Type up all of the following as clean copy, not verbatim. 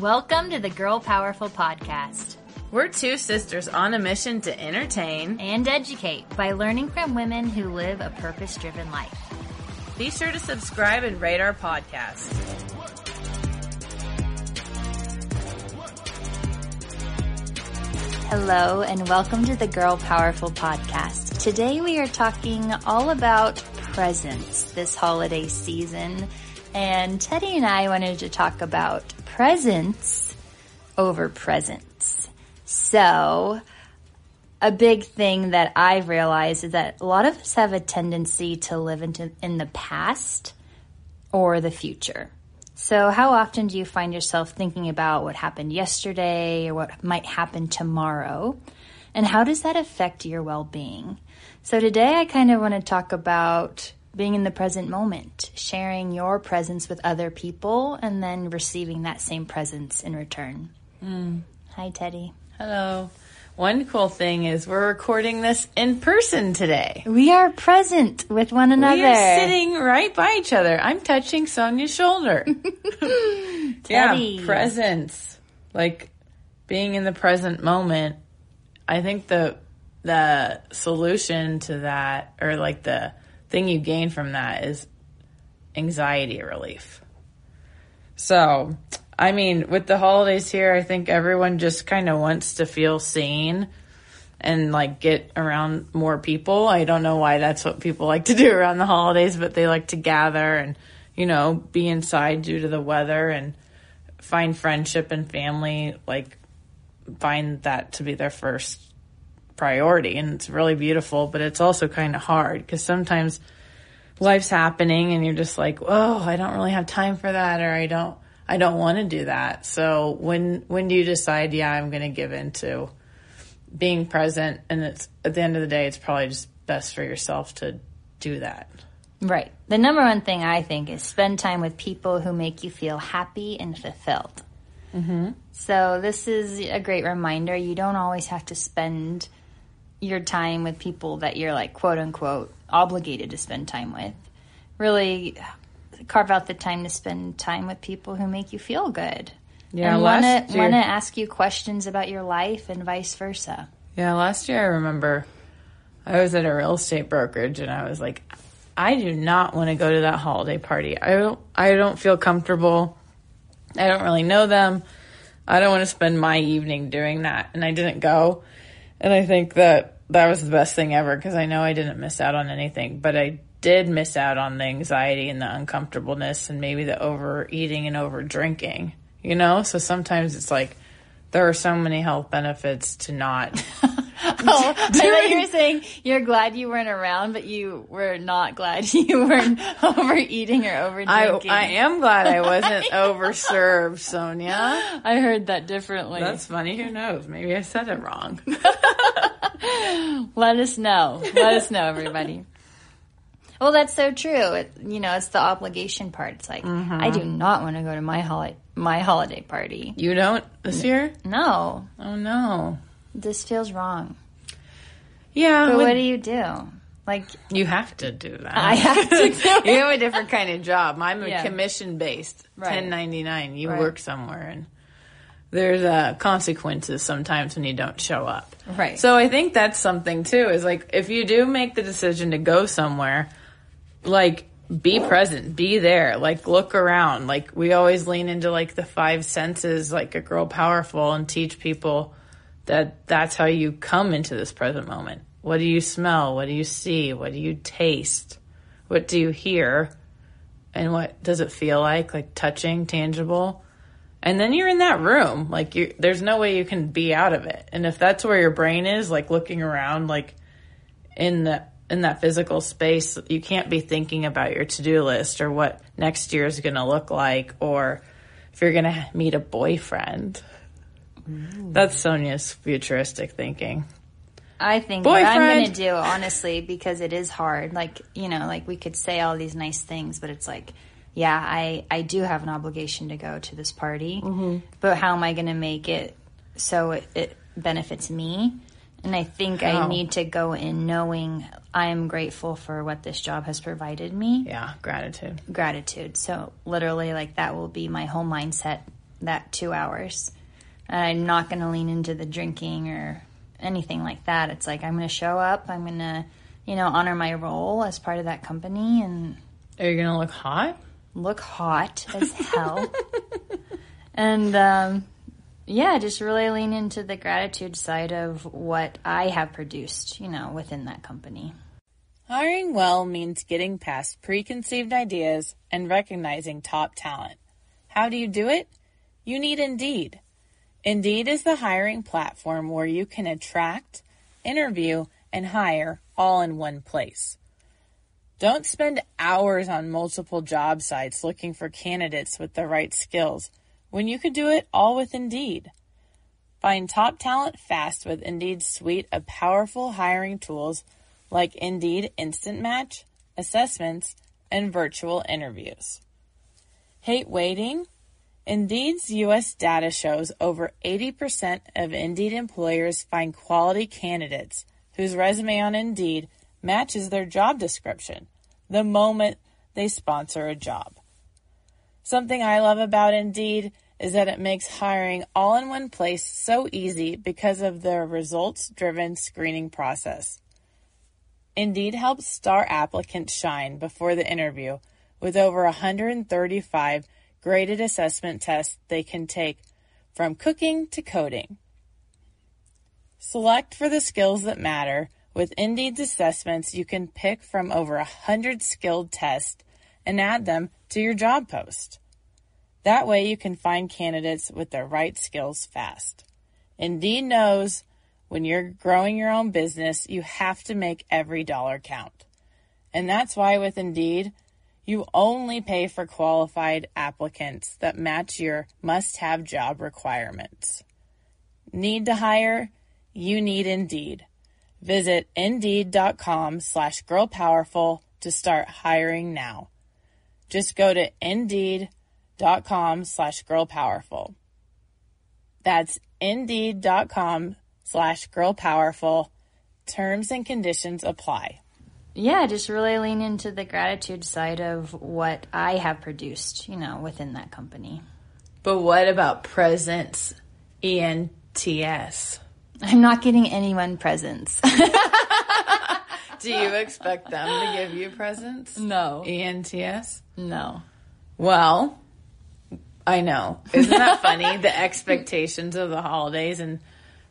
Welcome to the Girl Powerful Podcast. We're two sisters on a mission to entertain and educate by learning from women who live a purpose-driven life. Be sure to subscribe and rate our podcast. Hello and welcome to the Girl Powerful Podcast. Today we are talking all about presents this holiday season, and Teddy and I wanted to talk about presents over presents. So a big thing that I've realized is that a lot of us have a tendency to live in the past or the future. So how often do you find yourself thinking about what happened yesterday or what might happen tomorrow? And how does that affect your well-being? So today I kind of want to talk about being in the present moment, sharing your presence with other people, and then receiving that same presence in return. Hi, Teddy. Hello. One cool thing is we're recording this in person today. We are present with one another. We are sitting right by each other. I'm touching Sonia's shoulder. Teddy. Yeah, presence. Like being in the present moment. I think the solution to that, or like the thing you gain from that, is anxiety relief. So, I mean, with the holidays here, I think everyone just kind of wants to feel seen and like get around more people. I don't know why that's what people like to do around the holidays, but they like to gather and, you know, be inside due to the weather and find friendship and family, like find that to be their first priority. And it's really beautiful, but it's also kind of hard because sometimes life's happening and you're just like, oh, I don't really have time for that, or I don't want to do that. So when do you decide, yeah, I'm going to give into being present? And it's at the end of the day, it's probably just best for yourself to do that. Right. The number one thing I think is spend time with people who make you feel happy and fulfilled. Mm-hmm. So this is a great reminder. You don't always have to spend your time with people that you're like, quote unquote, obligated to spend time with. Really carve out the time to spend time with people who make you feel good. Yeah, and want to ask you questions about your life and vice versa. Yeah, last year I remember I was at a real estate brokerage and I was like, I do not want to go to that holiday party. I don't feel comfortable. I don't really know them. I don't want to spend my evening doing that. And I didn't go. And I think that was the best thing ever because I know I didn't miss out on anything, but I did miss out on the anxiety and the uncomfortableness and maybe the overeating and over drinking, you know? So sometimes it's like there are so many health benefits to not. Oh, I thought you were saying you're glad you weren't around, but you were not glad you weren't overeating or overdrinking. I am glad I wasn't overserved, Sonia. I heard that differently. That's funny. Who knows? Maybe I said it wrong. Let us know. Let us know, everybody. Well, that's so true. It's the obligation part. It's like, mm-hmm. I do not want to go to my holiday party. You don't this year? No. Oh, no. This feels wrong. Yeah. But what do you do? Like, you have to do that. I have to do it. You have a different kind of job. I'm a commission-based, 1099. You work somewhere, and there's consequences sometimes when you don't show up. Right. So I think that's something, too, is, like, if you do make the decision to go somewhere, like, be present. Be there. Like, look around. Like, we always lean into, like, the five senses, like a Girl Powerful, and teach people that that's how you come into this present moment. What do you smell? What do you see? What do you taste? What do you hear? And what does it feel like? Like touching, tangible. And then you're in that room. Like there's no way you can be out of it. And if that's where your brain is, like looking around, like in that physical space, you can't be thinking about your to-do list or what next year is going to look like or if you're going to meet a boyfriend. Ooh. That's Sonia's futuristic thinking. I think what I'm going to do, honestly, because it is hard. Like, you know, like we could say all these nice things, but it's like, yeah, I do have an obligation to go to this party, mm-hmm. but how am I going to make it so it benefits me? And I think I need to go in knowing I am grateful for what this job has provided me. Yeah, gratitude. Gratitude. So literally, like, that will be my whole mindset, that 2 hours. I'm not going to lean into the drinking or anything like that. It's like, I'm going to show up. I'm going to, you know, honor my role as part of that company. And are you going to look hot? Look hot as hell. And, just really lean into the gratitude side of what I have produced, you know, within that company. Hiring well means getting past preconceived ideas and recognizing top talent. How do you do it? You need Indeed. Indeed is the hiring platform where you can attract, interview, and hire all in one place. Don't spend hours on multiple job sites looking for candidates with the right skills when you could do it all with Indeed. Find top talent fast with Indeed's suite of powerful hiring tools like Indeed Instant Match, assessments, and virtual interviews. Hate waiting? Indeed's U.S. data shows over 80% of Indeed employers find quality candidates whose resume on Indeed matches their job description the moment they sponsor a job. Something I love about Indeed is that it makes hiring all in one place so easy because of their results-driven screening process. Indeed helps star applicants shine before the interview with over 135 graded assessment tests they can take from cooking to coding. Select for the skills that matter. With Indeed's assessments, you can pick from over 100 skilled tests and add them to your job post. That way you can find candidates with the right skills fast. Indeed knows when you're growing your own business, you have to make every dollar count. And that's why with Indeed, you only pay for qualified applicants that match your must-have job requirements. Need to hire? You need Indeed. Visit Indeed.com/girlpowerful to start hiring now. Just go to Indeed.com/girlpowerful. That's Indeed.com/girlpowerful. Terms and conditions apply. Yeah, just really lean into the gratitude side of what I have produced, you know, within that company. But what about presents? ENTS. I'm not getting anyone presents. Do you expect them to give you presents? No. ENTS? No. Well, I know. Isn't that funny? The expectations of the holidays and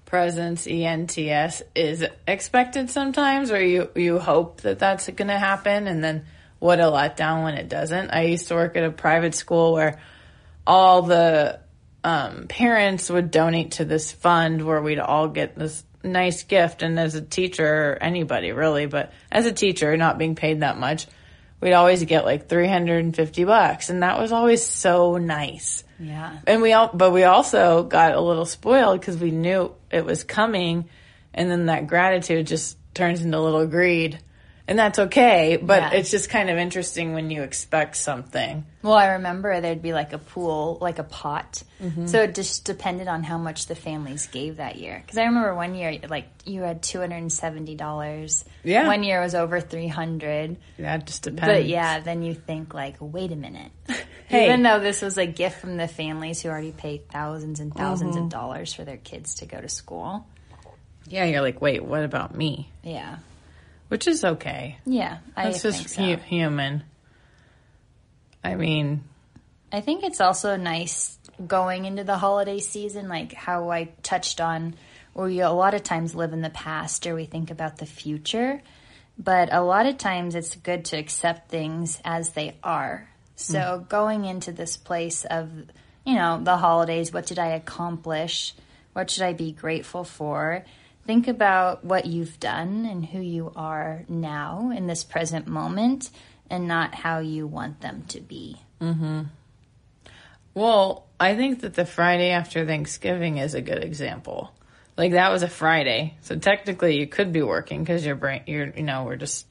presence, ENTS, is expected sometimes, or you hope that that's going to happen, and then what a letdown when it doesn't. I used to work at a private school where all the parents would donate to this fund where we'd all get this nice gift, and as a teacher, anybody really, but as a teacher, not being paid that much, we'd always get like $350, and that was always so nice. Yeah. And we also got a little spoiled because we knew it was coming, and then that gratitude just turns into a little greed. And that's okay, but it's just kind of interesting when you expect something. Well, I remember there'd be like a pool, like a pot. Mm-hmm. So it just depended on how much the families gave that year. Because I remember one year, like, you had $270. Yeah. One year was over $300. That just depends. But, yeah, then you think, like, wait a minute. Hey. Even though this was a gift from the families who already paid thousands and thousands of dollars for their kids to go to school. Yeah, you're like, wait, what about me? Yeah. Which is okay. Yeah, I think that's just human. I mean, I think it's also nice going into the holiday season, like how I touched on, we a lot of times live in the past or we think about the future, but a lot of times it's good to accept things as they are. So going into this place of, you know, the holidays, what did I accomplish? What should I be grateful for? Think about what you've done and who you are now in this present moment and not how you want them to be. Mm-hmm. Well, I think that the Friday after Thanksgiving is a good example. Like, that was a Friday. So technically you could be working because your brain, we're just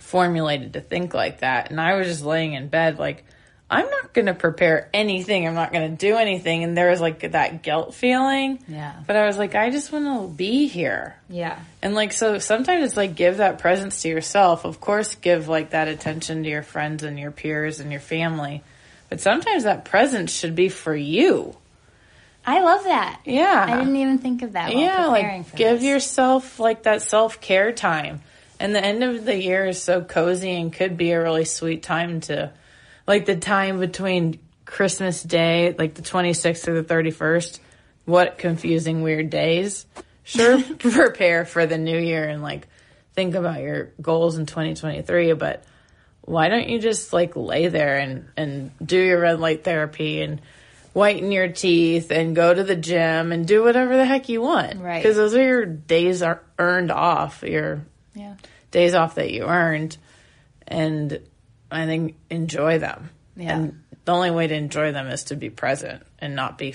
formulated to think like that. And I was just laying in bed like, I'm not going to prepare anything. I'm not going to do anything. And there was, like, that guilt feeling. Yeah. But I was like, I just want to be here. Yeah. And, like, so sometimes it's, like, give that presence to yourself. Of course, give, like, that attention to your friends and your peers and your family. But sometimes that presence should be for you. I love that. Yeah. I didn't even think of that while preparing for this. Yeah, like, give yourself, like, that self-care time. And the end of the year is so cozy and could be a really sweet time to... Like, the time between Christmas Day, like the 26th to the 31st, what confusing, weird days. Sure, prepare for the new year and, like, think about your goals in 2023, but why don't you just, like, lay there and do your red light therapy and whiten your teeth and go to the gym and do whatever the heck you want? Right. Because those are your days are earned off, your days off that you earned, and... I think enjoy them. Yeah. And the only way to enjoy them is to be present and not be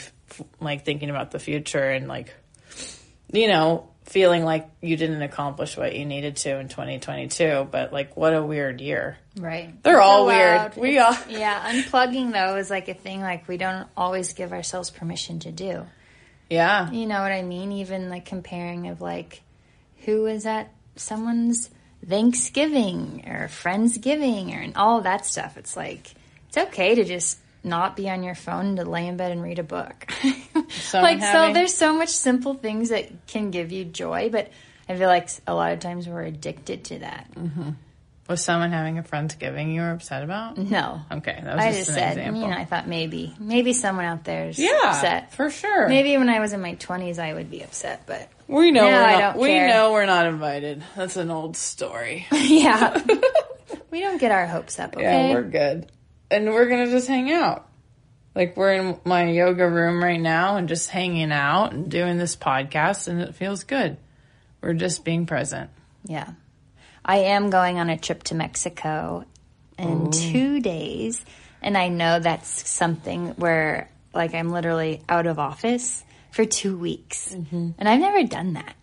like thinking about the future and like, you know, feeling like you didn't accomplish what you needed to in 2022. But like, what a weird year. Right. They're all weird. We all. Yeah. Unplugging though is like a thing like we don't always give ourselves permission to do. Yeah. You know what I mean? Even like comparing of like, who is at someone's Thanksgiving or Friendsgiving or and all that stuff. It's like, it's okay to just not be on your phone, to lay in bed and read a book. So there's so much simple things that can give you joy, but I feel like a lot of times we're addicted to that. Mm-hmm. Was someone having a Friendsgiving you were upset about? No. Okay, that was just an example. You know, I thought maybe someone out there is upset. For sure. Maybe when I was in my 20s, I would be upset, but we know we're not invited. That's an old story. Yeah. We don't get our hopes up, okay? Yeah, we're good. And we're going to just hang out. Like, we're in my yoga room right now and just hanging out and doing this podcast, and it feels good. We're just being present. Yeah. I am going on a trip to Mexico in 2 days, and I know that's something where, like, I'm literally out of office for 2 weeks, and I've never done that.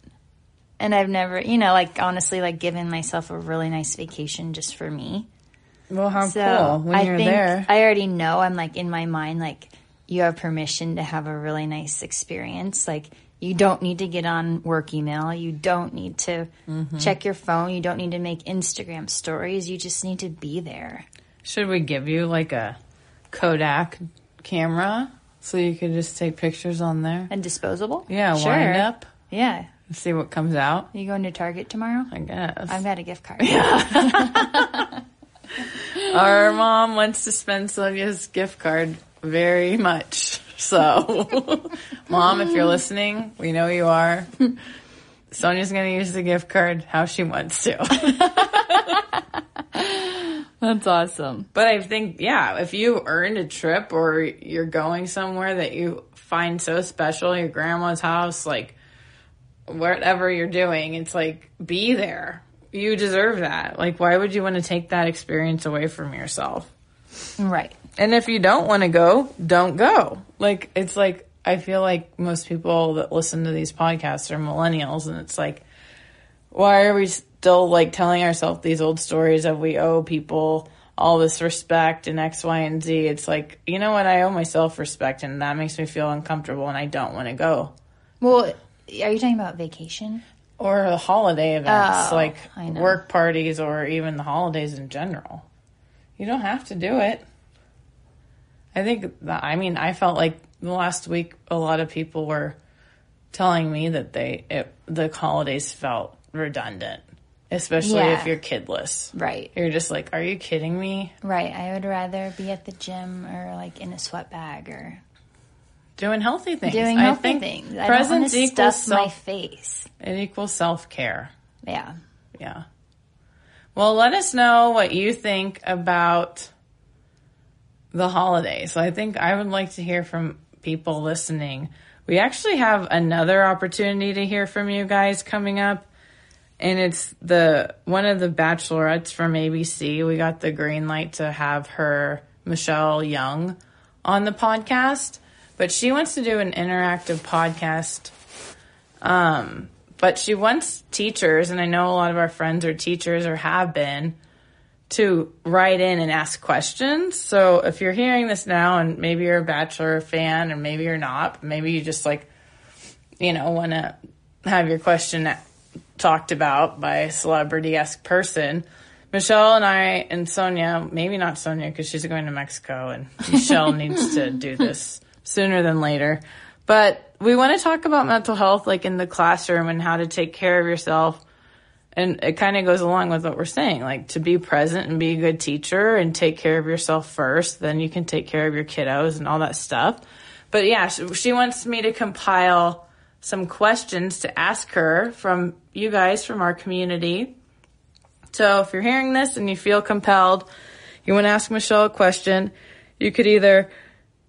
And I've never, you know, like, honestly, like, given myself a really nice vacation just for me. Well, how cool when you're there. I already know. I'm, like, in my mind, like, you have permission to have a really nice experience, like, you don't need to get on work email. You don't need to check your phone. You don't need to make Instagram stories. You just need to be there. Should we give you like a Kodak camera so you can just take pictures on there? And disposable? Yeah, sure. Wind up. Yeah. And see what comes out. Are you going to Target tomorrow? I guess. I've got a gift card. Yeah. Our mom wants to spend Sylvia's gift card very much. So, Mom, if you're listening, we know you are. Sonia's going to use the gift card how she wants to. That's awesome. But I think, yeah, if you earned a trip or you're going somewhere that you find so special, your grandma's house, like, whatever you're doing, it's like, be there. You deserve that. Like, why would you want to take that experience away from yourself? Right. And if you don't want to go, don't go. Like, it's like, I feel like most people that listen to these podcasts are millennials, and it's like, why are we still like telling ourselves these old stories of we owe people all this respect and X, Y, and Z. It's like, you know what? I owe myself respect, and that makes me feel uncomfortable, and I don't want to go. Well, are you talking about vacation? Or the holiday events, like work parties or even the holidays in general. You don't have to do it. I think, I felt like last week a lot of people were telling me that the holidays felt redundant. Especially if you're kidless. Right. You're just like, are you kidding me? Right. I would rather be at the gym or, like, in a sweat bag or... doing healthy things. Doing healthy things. I don't want to stuff my face. It equals self-care. Yeah. Yeah. Well, let us know what you think about the holidays. I think I would like to hear from people listening. We actually have another opportunity to hear from you guys coming up. And it's one of the bachelorettes from ABC. We got the green light to have her, Michelle Young, on the podcast. But she wants to do an interactive podcast. But she wants teachers, and I know a lot of our friends are teachers or have been, to write in and ask questions. So if you're hearing this now and maybe you're a Bachelor fan and maybe you're not, maybe you just, like, you know, want to have your question talked about by a celebrity-esque person. Michelle and I and Sonia, maybe not Sonia because she's going to Mexico and Michelle needs to do this sooner than later. But we want to talk about mental health, like in the classroom, and how to take care of yourself. And it kind of goes along with what we're saying, like to be present and be a good teacher and take care of yourself first. Then you can take care of your kiddos and all that stuff. But yeah, she wants me to compile some questions to ask her from you guys from our community. So if you're hearing this and you feel compelled, you want to ask Michelle a question, you could either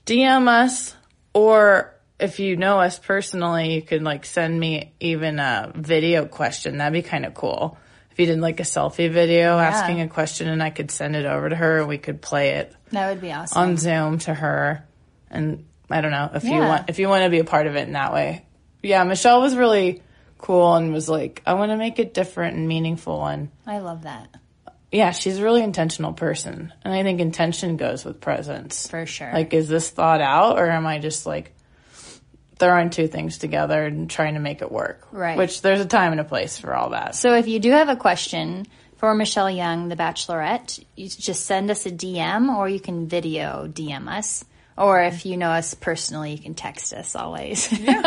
DM us, or if you know us personally, you could like send me even a video question. That'd be kind of cool. If you did like a selfie video asking a question, and I could send it over to her, and we could play it. That would be awesome. On Zoom to her. And I don't know if you want to be a part of it in that way. Yeah, Michelle was really cool and was like, I want to make it different and meaningful. And I love that. Yeah, she's a really intentional person. And I think intention goes with presence. For sure. Like, is this thought out, or am I just, like, throwing two things together and trying to make it work? Right. Which there's a time and a place for all that. So if you do have a question for Michelle Young, the Bachelorette, you just send us a DM, or you can video DM us. Or if you know us personally, you can text us always. Yeah.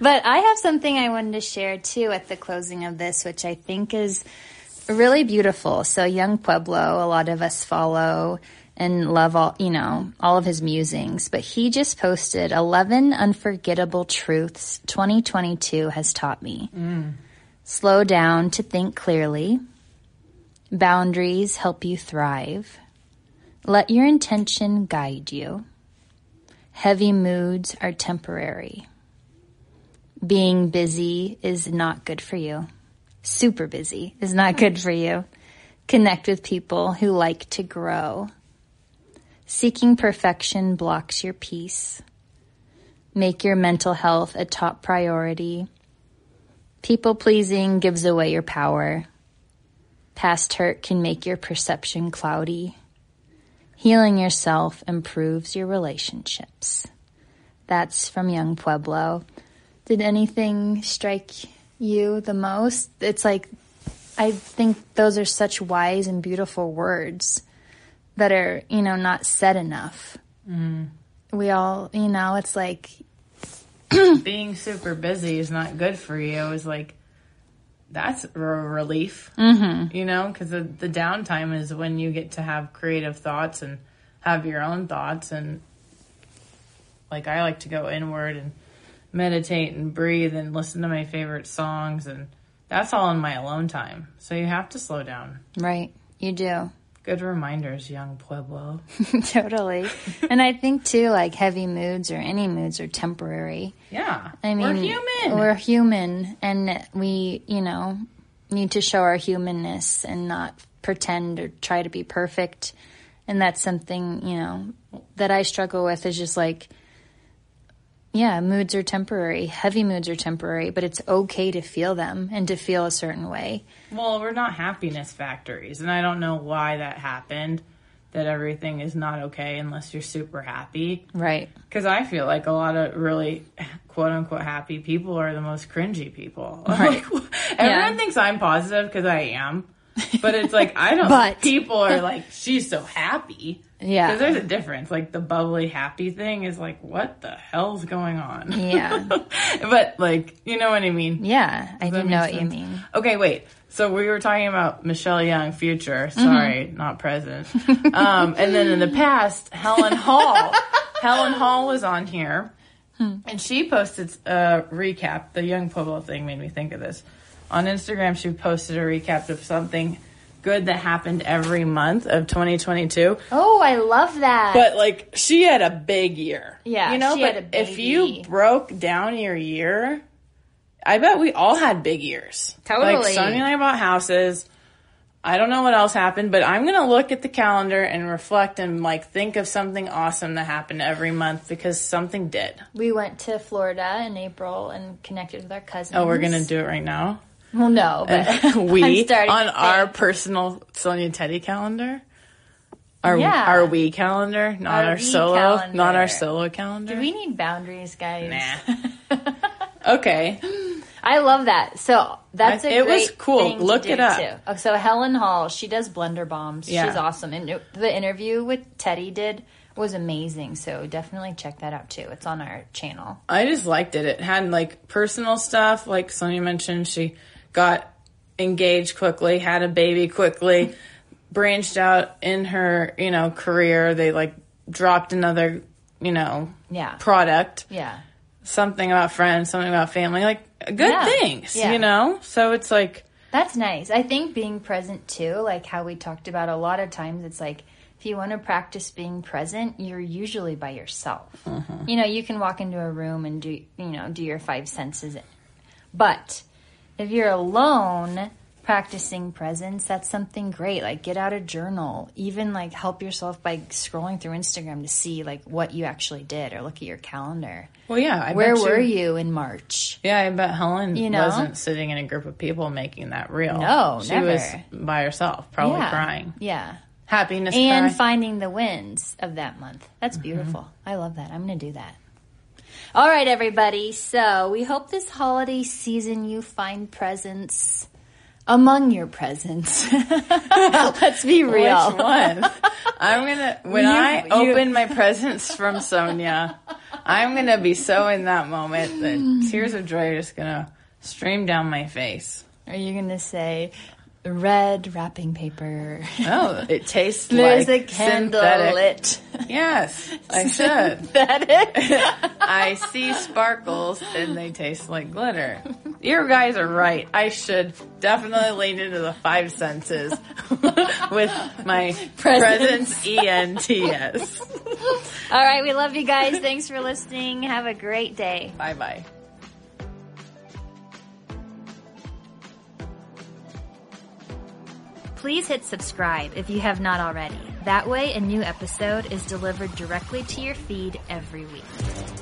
But I have something I wanted to share, too, at the closing of this, which I think is really beautiful. So Young Pueblo, a lot of us follow and love all of his musings. But he just posted 11 unforgettable truths 2022 has taught me. Mm. Slow down to think clearly. Boundaries help you thrive. Let your intention guide you. Heavy moods are temporary. Being busy is not good for you. Super busy is not good for you. Connect with people who like to grow. Seeking perfection blocks your peace. Make your mental health a top priority. People pleasing gives away your power. Past hurt can make your perception cloudy. Healing yourself improves your relationships. That's from Young Pueblo. Did anything strike you the most? It's like, I think those are such wise and beautiful words that are, not said enough. Mm. We all, it's like... being super busy is not good for you is like, that's a relief, mm-hmm. Because the downtime is when you get to have creative thoughts and have your own thoughts. And like, I like to go inward and meditate and breathe and listen to my favorite songs. And that's all in my alone time. So you have to slow down. Right. You do. Good reminders, Young Pueblo. Totally. And I think, too, like heavy moods or any moods are temporary. Yeah. I mean, we're human. And we, need to show our humanness and not pretend or try to be perfect. And that's something, that I struggle with is just like Yeah, moods are temporary. Heavy moods are temporary, but it's okay to feel them and to feel a certain way. Well, we're not happiness factories, and I don't know why that happened, that everything is not okay unless you're super happy. Right. Because I feel like a lot of really, quote-unquote, happy people are the most cringy people. Right. Like, everyone thinks I'm positive because I am, but it's like, I don't but people are like, she's so happy. Yeah. Because there's a difference. Like, the bubbly happy thing is like, what the hell's going on? Yeah. But, like, you know what I mean? Yeah, I do know what you mean. Okay, wait. So we were talking about Michelle Young, future. Sorry, not present. And then in the past, Helen Hall. Helen Hall was on here. And she posted a recap. The Young Pueblo thing made me think of this. On Instagram, she posted a recap of something good that happened every month of 2022. Oh, I love that. But, like, she had a big year. Yeah, you know, she had a baby. If you broke down your year, I bet we all had big years. Totally. Like, Sonia and I bought houses. I don't know what else happened, but I'm going to look at the calendar and reflect and, like, think of something awesome that happened every month because something did. We went to Florida in April and connected with our cousins. Oh, we're going to do it right now? Well, no, but we on our personal Sonia and Teddy calendar, our we calendar, not our solo, calendar. Not our solo calendar. Do we need boundaries, guys? Nah. Okay. I love that. So that's a great was cool. Thing Look to it do up. Too. So Helen Hall, she does Blender Bombs. Yeah. She's awesome, and the interview with Teddy was amazing, so definitely check that out too. It's on our channel. I just liked it. It had like personal stuff, like Sonia mentioned, she got engaged quickly, had a baby quickly, branched out in her, you know, career. They like dropped another, you know, product. Yeah. Something about friends, something about family, like good things, you know? So it's like... That's nice. I think being present too, like how we talked about a lot of times, it's like if you want to practice being present, you're usually by yourself. Mm-hmm. You know, you can walk into a room and do your five senses. But... if you're alone practicing presence, that's something great. Like, get out a journal. Even, like, help yourself by scrolling through Instagram to see, like, what you actually did or look at your calendar. Well, yeah. Where were you in March? Yeah, I bet Helen wasn't sitting in a group of people making that real. No, she never. She was by herself, probably crying. Yeah. Happiness and cry. Finding the wins of that month. That's beautiful. I love that. I'm going to do that. All right, everybody. So we hope this holiday season you find presents among your presents. Let's be real. Which one? When I open my presents from Sonia, I'm going to be so in that moment that tears of joy are just going to stream down my face. Are you going to say... red wrapping paper. Oh, it tastes like a candle synthetic. Lit. Yes, I should. Synthetic? I see sparkles and they taste like glitter. You guys are right. I should definitely lean into the five senses with my presence ENTS. All right, we love you guys. Thanks for listening. Have a great day. Bye-bye. Please hit subscribe if you have not already. That way, a new episode is delivered directly to your feed every week.